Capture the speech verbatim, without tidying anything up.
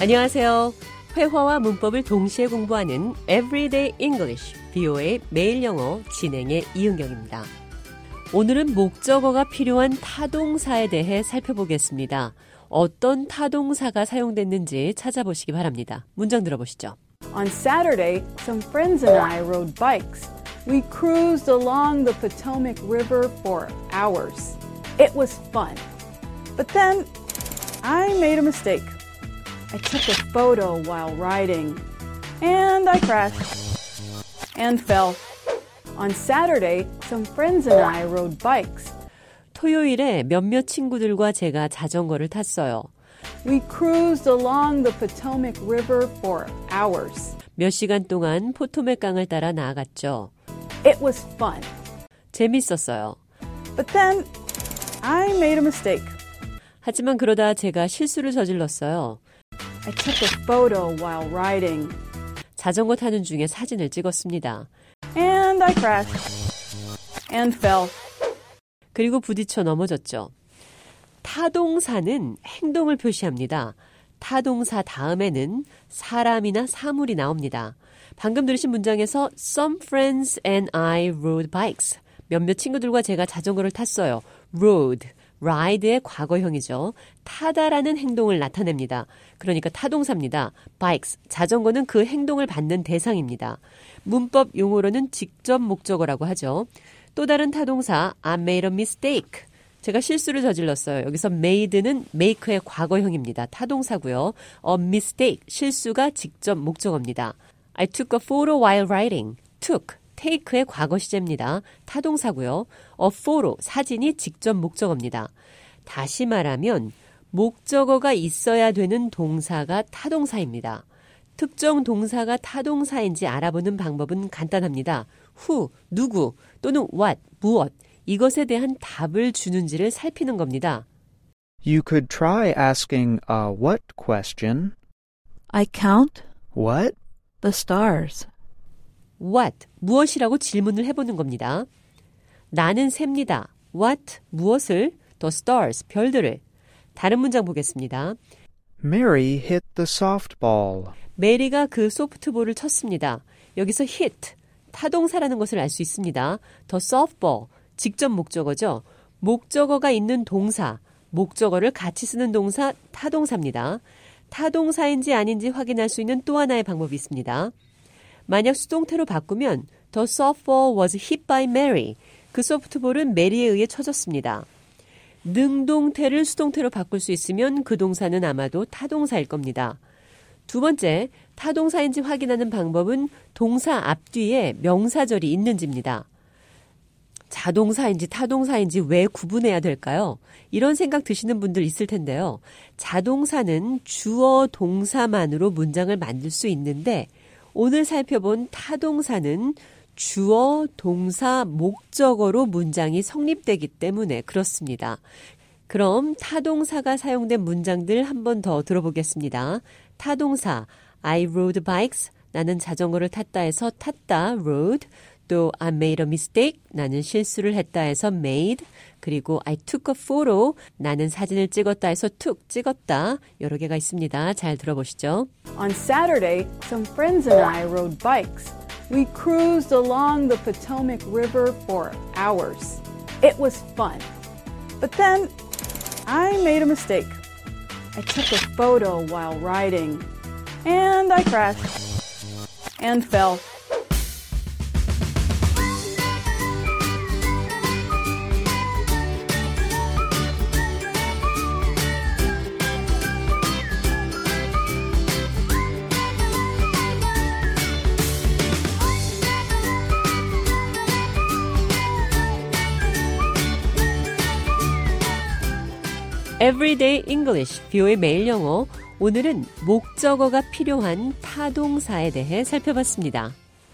안녕하세요. 회화와 문법을 동시에 공부하는 Everyday English 비오에이 매일 영어 진행의 이은경입니다. 오늘은 목적어가 필요한 타동사에 대해 살펴보겠습니다. 어떤 타동사가 사용됐는지 찾아보시기 바랍니다. 문장 들어보시죠. On Saturday, some friends and I rode bikes. We cruised along the Potomac River for hours. It was fun. But then, I made a mistake. I took a photo while riding. And I crashed. And fell. On Saturday, some friends and I rode bikes. 토요일에 몇몇 친구들과 제가 자전거를 탔어요. We cruised along the Potomac River for hours. 몇 시간 동안 포토맥 강을 따라 나아갔죠. It was fun. 재밌었어요. But then I made a mistake. 하지만 그러다 제가 실수를 저질렀어요. I took a photo while riding. 자전거 타는 중에 사진을 찍었습니다. And I crashed. And fell. 그리고 부딪혀 넘어졌죠. 타동사는 행동을 표시합니다. 타동사 다음에는 사람이나 사물이 나옵니다. 방금 들으신 문장에서 Some friends and I rode bikes. 몇몇 친구들과 제가 자전거를 탔어요. Rode, ride의 과거형이죠. 타다라는 행동을 나타냅니다. 그러니까 타동사입니다. Bikes, 자전거는 그 행동을 받는 대상입니다. 문법 용어로는 직접 목적어라고 하죠. 또 다른 타동사 I made a mistake. 제가 실수를 저질렀어요. 여기서 made는 make의 과거형입니다. 타동사고요. A mistake, 실수가 직접 목적어입니다. I took a photo while riding. took, take의 과거 시제입니다. 타동사고요. A photo, 사진이 직접 목적어입니다. 다시 말하면 목적어가 있어야 되는 동사가 타동사입니다. 특정 동사가 타동사인지 알아보는 방법은 간단합니다. who, 누구, 또는 what, 무엇, 이것에 대한 답을 주는지를 살피는 겁니다. You could try asking a what question. I count what? The stars. What? 무엇이라고 질문을 해보는 겁니다. 나는 셉니다. What? 무엇을? The stars. 별들을. 다른 문장 보겠습니다. Mary hit the softball. 메리가 그 소프트볼을 쳤습니다. 여기서 hit, 타동사라는 것을 알 수 있습니다. The softball. 직접 목적어죠. 목적어가 있는 동사, 목적어를 같이 쓰는 동사, 타동사입니다. 타동사인지 아닌지 확인할 수 있는 또 하나의 방법이 있습니다. 만약 수동태로 바꾸면 The softball was hit by Mary. 그 소프트볼은 메리에 의해 쳐졌습니다. 능동태를 수동태로 바꿀 수 있으면 그 동사는 아마도 타동사일 겁니다. 두 번째, 타동사인지 확인하는 방법은 동사 앞뒤에 명사절이 있는지입니다. 자동사인지 타동사인지 왜 구분해야 될까요? 이런 생각 드시는 분들 있을 텐데요. 자동사는 주어 동사만으로 문장을 만들 수 있는데 오늘 살펴본 타동사는 주어 동사 목적어로 문장이 성립되기 때문에 그렇습니다. 그럼 타동사가 사용된 문장들 한 번 더 들어보겠습니다. 타동사 I rode bikes. 나는 자전거를 탔다 해서 탔다 rode. 또 I made a mistake, 나는 실수를 했다 해서 made, 그리고 I took a photo, 나는 사진을 찍었다 해서 took, 찍었다, 여러 개가 있습니다. 잘 들어보시죠. On Saturday, some friends and I rode bikes. We cruised along the Potomac River for hours. It was fun. But then, I made a mistake. I took a photo while riding. And I crashed. And fell. Everyday English, 비오에이 매일 영어. 오늘은 목적어가 필요한 타동사에 대해 살펴봤습니다.